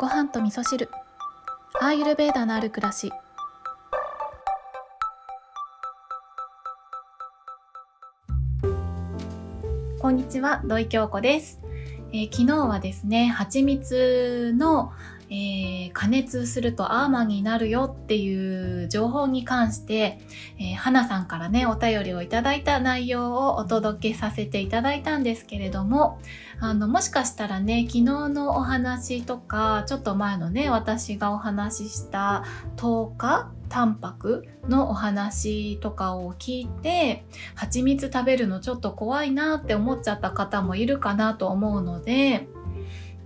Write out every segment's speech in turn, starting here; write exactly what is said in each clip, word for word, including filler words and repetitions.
ご飯と味噌汁、アーユルベーダのある暮らし。こんにちは、土井京子です。えー、昨日はですね、蜂蜜の、えー、加熱するとアーマーになるよっていう情報に関して、えー、花さんからね、お便りをいただいた内容をお届けさせていただいたんですけれども、あの、もしかしたらね、昨日のお話とか、ちょっと前のね、私がお話ししたとおかタンパクのお話とかを聞いて、蜂蜜食べるのちょっと怖いなって思っちゃった方もいるかなと思うので、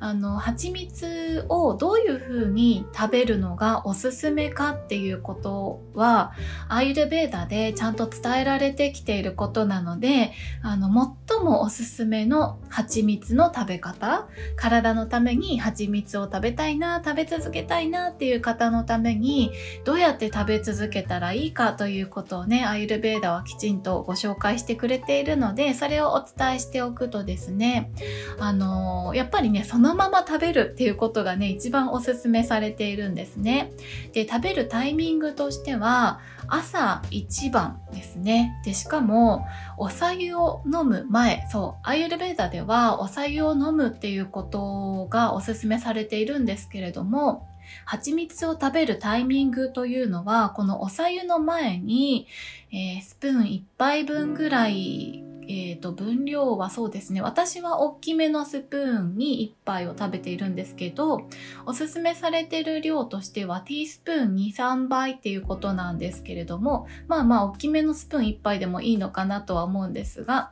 あの蜂蜜をどういう風に食べるのがおすすめかっていうことはアーユルヴェーダでちゃんと伝えられてきていることなので、あの最もおすすめの蜂蜜の食べ方、体のために蜂蜜を食べたいな、食べ続けたいなっていう方のためにどうやって食べ続けたらいいかということをね、アーユルヴェーダはきちんとご紹介してくれているので、それをお伝えしておくとですね、あのやっぱりね、そのそのまま食べるっていうことがね、一番おすすめされているんですね。で、食べるタイミングとしては朝一番ですね。で、しかもお白湯を飲む前、そう、アーユルヴェーダではお白湯を飲むっていうことがおすすめされているんですけれども、蜂蜜を食べるタイミングというのはこのお白湯の前に、えー、スプーンいっぱいぶんぐらい、えーと、分量はそうですね、私は大きめのスプーンにいっぱいを食べているんですけど、おすすめされている量としてはティースプーンに、さんばいっていうことなんですけれども、まあまあ大きめのスプーンいっぱいでもいいのかなとは思うんですが、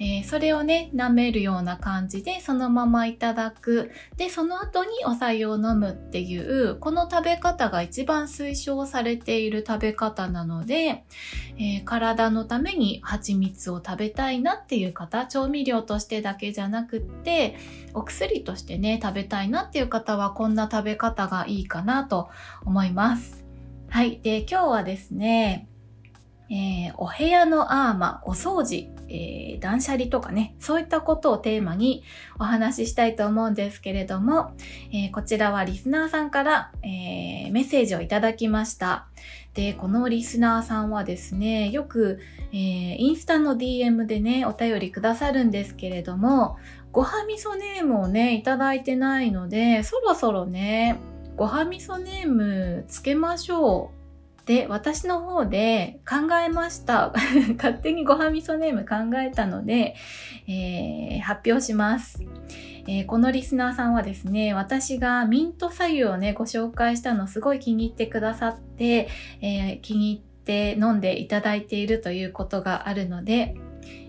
えー、それをね、舐めるような感じでそのままいただく。で、その後にお白湯を飲むっていう、この食べ方が一番推奨されている食べ方なので、えー、体のために蜂蜜を食べたいなっていう方、調味料としてだけじゃなくってお薬としてね食べたいなっていう方はこんな食べ方がいいかなと思います。はい。で、今日はですね、えー、お部屋のアーマー、お掃除、えー、断捨離とかね、そういったことをテーマにお話ししたいと思うんですけれども、えー、こちらはリスナーさんから、えー、メッセージをいただきました。で、このリスナーさんはですね、よく、えー、インスタの ディーエム でね、お便りくださるんですけれども、ごはみそネームをね、いただいてないので、そろそろね、ごはみそネームつけましょう。で、私の方で考えました。勝手にごはみそネーム考えたので、えー、発表します。えー、このリスナーさんはですね、私がミント白湯をね、ご紹介したのすごい気に入ってくださって、えー、気に入って飲んでいただいているということがあるので、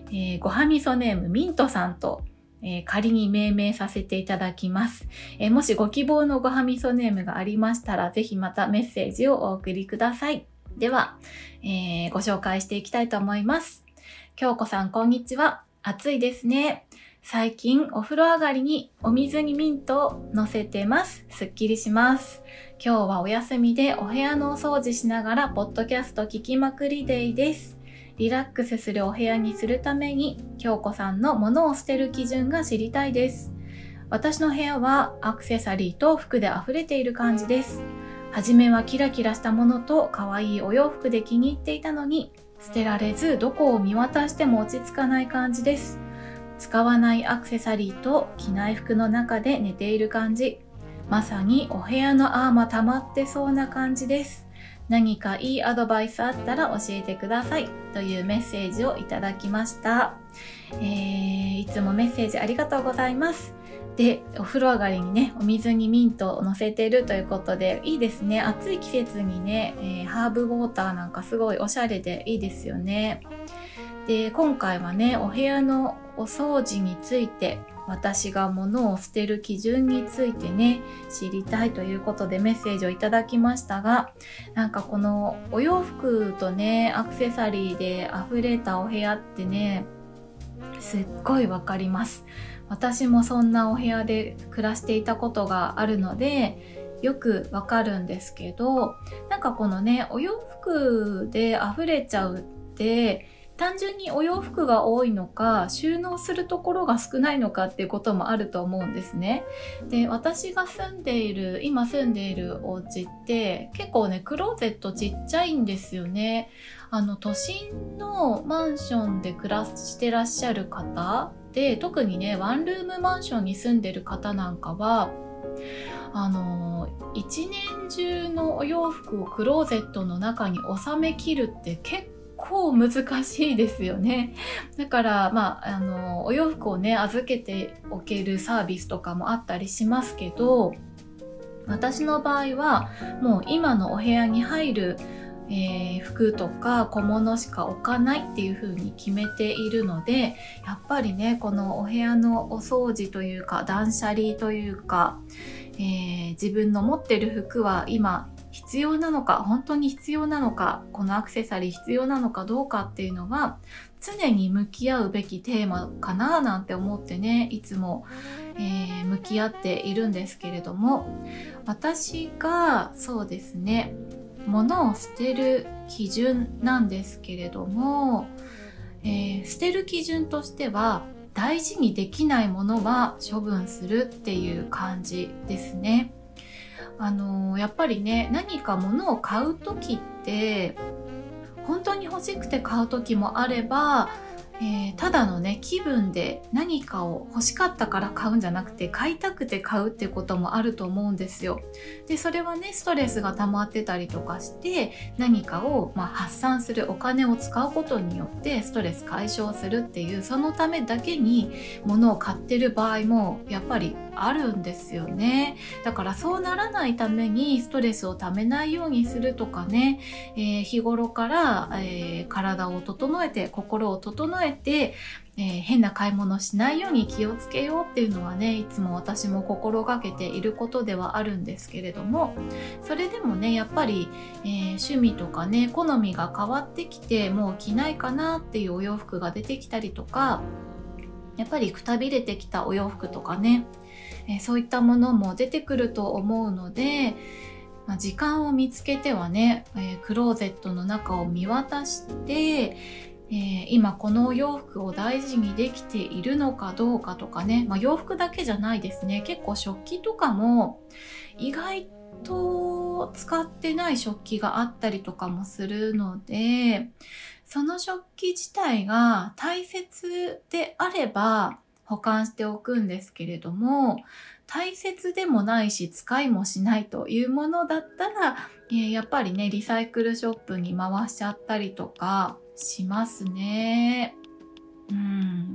えー、ごはみそネームミントさんと、えー、仮に命名させていただきます。えー、もしご希望のごはみそネームがありましたら、ぜひまたメッセージをお送りください。では、えー、ご紹介していきたいと思います。京子さん、こんにちは。暑いですね。最近お風呂上がりにお水にミントを乗せてます。すっきりします。今日はお休みでお部屋のお掃除しながらポッドキャスト聞きまくりデイです。リラックスするお部屋にするために京子さんの物を捨てる基準が知りたいです。私の部屋はアクセサリーと服で溢れている感じです。初めはキラキラしたものと可愛いお洋服で気に入っていたのに、捨てられずどこを見渡しても落ち着かない感じです。使わないアクセサリーと着ない服の中で寝ている感じ、まさにお部屋のアーマー溜まってそうな感じです。何かいいアドバイスあったら教えてくださいというメッセージをいただきました。えー、いつもメッセージありがとうございます。で、お風呂上がりにね、お水にミントを乗せているということで、いいですね。暑い季節にね、えー、ハーブウォーターなんかすごいおしゃれでいいですよね。で、今回はね、お部屋のお掃除について、私が物を捨てる基準についてね、知りたいということでメッセージをいただきましたが、なんかこのお洋服とね、アクセサリーで溢れたお部屋ってね、すっごいわかります。私もそんなお部屋で暮らしていたことがあるので、よくわかるんですけど、なんかこのね、お洋服で溢れちゃうって、単純にお洋服が多いのか収納するところが少ないのかっていうこともあると思うんですね。で、私が住んでいる今住んでいるお家って結構ねクローゼットちっちゃいんですよね。あの都心のマンションで暮らしてらっしゃる方で、特にねワンルームマンションに住んでる方なんかはあの一年中のお洋服をクローゼットの中に収めきるって結構こう難しいですよね。だから、まあ、あのお洋服をね預けておけるサービスとかもあったりしますけど、私の場合はもう今のお部屋に入る、えー、服とか小物しか置かないっていう風に決めているので、やっぱりねこのお部屋のお掃除というか断捨離というか、えー、自分の持ってる服は今必要なのか、本当に必要なのか、このアクセサリー必要なのかどうかっていうのは常に向き合うべきテーマかななんて思ってね、いつも、えー、向き合っているんですけれども、私がそうですね物を捨てる基準なんですけれども、えー、捨てる基準としては大事にできないものは処分するっていう感じですね。あのやっぱりね何か物を買う時って本当に欲しくて買う時もあれば、えー、ただのね気分で何かを欲しかったから買うんじゃなくて買いたくて買うってこともあると思うんですよ。でそれはねストレスが溜まってたりとかして何かを、まあ、発散するお金を使うことによってストレス解消するっていう、そのためだけに物を買ってる場合もやっぱりあるんですよね。だからそうならないためにストレスをためないようにするとかね、えー、日頃から、えー、体を整えて心を整えて、えー、変な買い物しないように気をつけようっていうのはね、いつも私も心がけていることではあるんですけれども、それでもねやっぱり、えー、趣味とかね好みが変わってきてもう着ないかなっていうお洋服が出てきたりとか、やっぱりくたびれてきたお洋服とかね、えー、そういったものも出てくると思うので、まあ、時間を見つけてはね、えー、クローゼットの中を見渡して、えー、今このお洋服を大事にできているのかどうかとかね、まあ、洋服だけじゃないですね、結構食器とかも意外と使ってない食器があったりとかもするので、その食器自体が大切であれば保管しておくんですけれども、大切でもないし使いもしないというものだったら、えー、やっぱりねリサイクルショップに回しちゃったりとかしますね。うん。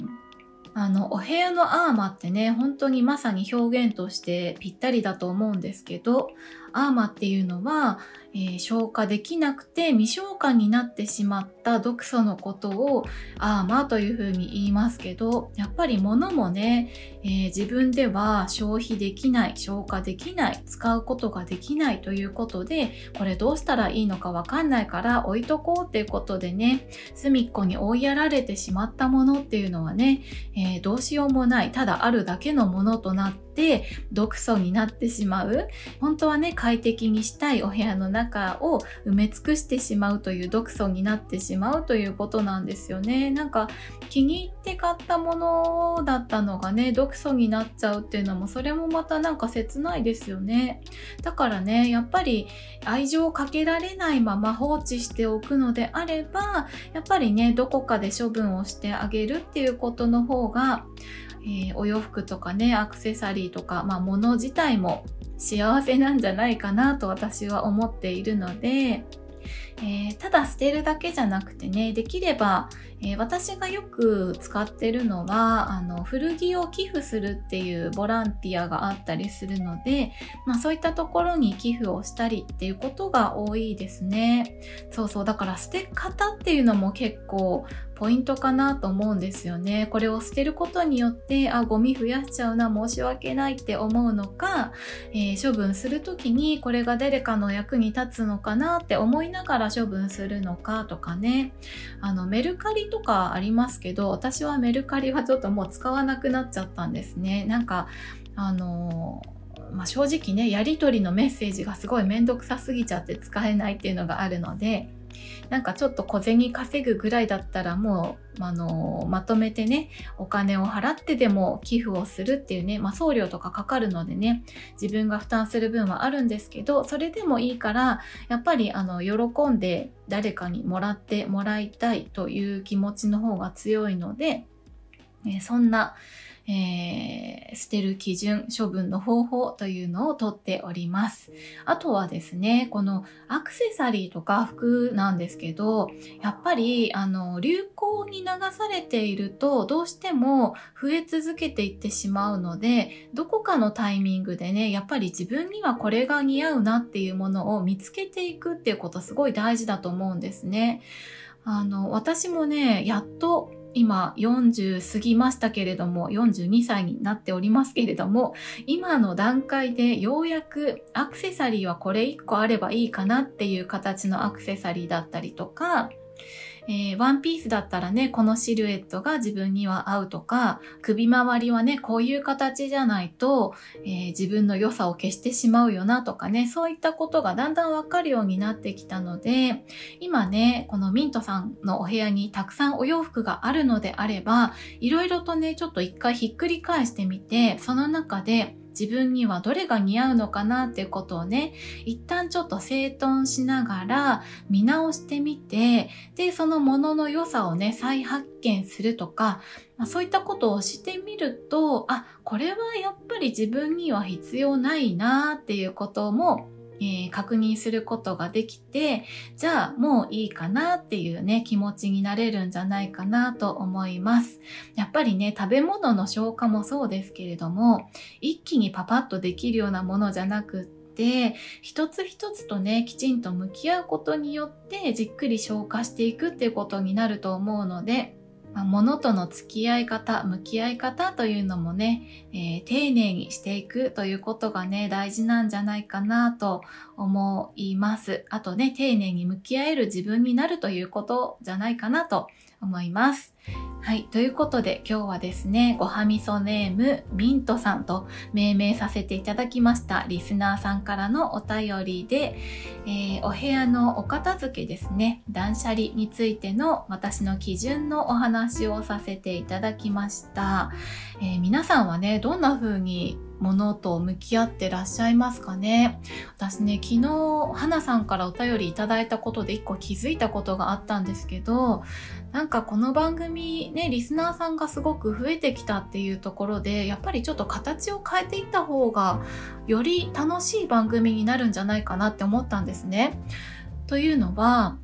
あのお部屋のアーマってね本当にまさに表現としてぴったりだと思うんですけど、アーマっていうのは、えー、消化できなくて未消化になってしまった毒素のことをアーマというふうに言いますけど、やっぱり物もね、えー、自分では消費できない、消化できない、使うことができないということで、これどうしたらいいのかわかんないから置いとこうっていうことでね、隅っこに追いやられてしまったものっていうのはね、えー、どうしようもない、ただあるだけのものとなってで毒素になってしまう、本当はね快適にしたいお部屋の中を埋め尽くしてしまうという毒素になってしまうということなんですよね。なんか気に入って買ったものだったのがね毒素になっちゃうっていうのも、それもまたなんか切ないですよね。だからねやっぱり愛情をかけられないまま放置しておくのであれば、やっぱりねどこかで処分をしてあげるっていうことの方が、えー、お洋服とかねアクセサリーとか、まあ、物自体も幸せなんじゃないかなと私は思っているので、えー、ただ捨てるだけじゃなくてね、できれば、えー、私がよく使ってるのはあの古着を寄付するっていうボランティアがあったりするので、まあ、そういったところに寄付をしたりっていうことが多いですね。そうそう、だから捨て方っていうのも結構ポイントかなと思うんですよね。これを捨てることによってあゴミ増やしちゃうな、申し訳ないって思うのか、えー、処分する時にこれが誰かの役に立つのかなって思いながら処分するのかとかね。あのメルカリとかありますけど、私はメルカリはちょっともう使わなくなっちゃったんですね。なんかあのーまあ、正直ねやり取りのメッセージがすごい面倒くさすぎちゃって使えないっていうのがあるので、なんかちょっと小銭稼ぐぐらいだったらもう、あのー、まとめてねお金を払ってでも寄付をするっていうね、まあ、送料とかかかるのでね自分が負担する分はあるんですけど、それでもいいからやっぱりあの喜んで誰かにもらってもらいたいという気持ちの方が強いので、えー、そんな、えー、捨てる基準、処分の方法というのをとっております。あとはですね、このアクセサリーとか服なんですけど、やっぱりあの流行に流されているとどうしても増え続けていってしまうので、どこかのタイミングでね、やっぱり自分にはこれが似合うなっていうものを見つけていくっていうことすごい大事だと思うんですね。あの私もね、やっと今よんじゅう過ぎましたけれども、よんじゅうにさいになっておりますけれども、今の段階でようやくアクセサリーはこれいっこあればいいかなっていう形のアクセサリーだったりとか、えー、ワンピースだったらね、このシルエットが自分には合うとか、首周りはね、こういう形じゃないと、えー、自分の良さを消してしまうよなとかね、そういったことがだんだんわかるようになってきたので、今ね、このミントさんのお部屋にたくさんお洋服があるのであれば、いろいろとね、ちょっと一回ひっくり返してみて、その中で、自分にはどれが似合うのかなっていうことをね、一旦ちょっと整頓しながら見直してみて、で、そのものの良さをね、再発見するとか、そういったことをしてみると、あ、これはやっぱり自分には必要ないなっていうことも、えー、確認することができて、じゃあもういいかなっていうね、気持ちになれるんじゃないかなと思います。やっぱりね、食べ物の消化もそうですけれども、一気にパパッとできるようなものじゃなくって、で一つ一つとねきちんと向き合うことによってじっくり消化していくっていうことになると思うので、まあ、物との付き合い方、向き合い方というのもね、えー、丁寧にしていくということがね大事なんじゃないかなと思います。あとね、丁寧に向き合える自分になるということじゃないかなと思います。はい、ということで今日はですね、ごはみそネームミントさんと命名させていただきましたリスナーさんからのお便りで、えー、お部屋のお片付けですね、断捨離についての私の基準のお話をさせていただきました。えー、皆さんはね、どんな風に物と向き合ってらっしゃいますかね。私ね、昨日花さんからお便りいただいたことで一個気づいたことがあったんですけど、なんかこの番組ね、リスナーさんがすごく増えてきたっていうところで、やっぱりちょっと形を変えていった方がより楽しい番組になるんじゃないかなって思ったんですね。というのは、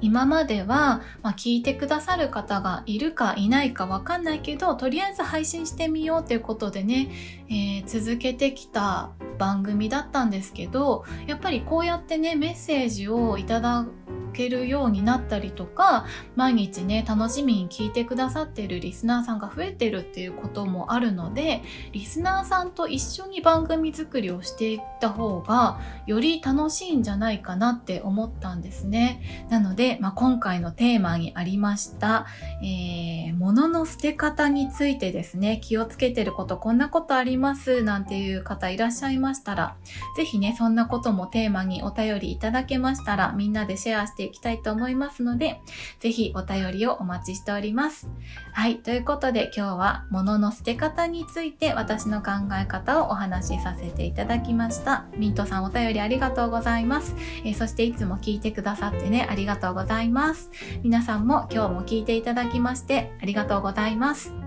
今までは、まあ、聞いてくださる方がいるかいないかわかんないけど、とりあえず配信してみようということでね、えー、続けてきた番組だったんですけど、やっぱりこうやってね、メッセージをいただけるようになったりとか、毎日ね、楽しみに聞いてくださっているリスナーさんが増えてるっていうこともあるので、リスナーさんと一緒に番組作りをしていった方がより楽しいんじゃないかなって思ったんですね。なので、まあ、今回のテーマにありました、えー、物の捨て方についてですね、気をつけてること、こんなことありますなんていう方いらっしゃいましたら、ぜひね、そんなこともテーマにお便りいただけましたら、みんなでシェアしていきたいと思いますので、ぜひお便りをお待ちしております。はい、ということで今日は物の捨て方について私の考え方をお話しさせていただきました。ミントさん、お便りありがとうございます。えー、そしていつも聞いてくださってね、ありがとうございます。皆さんも今日も聞いていただきましてありがとうございます。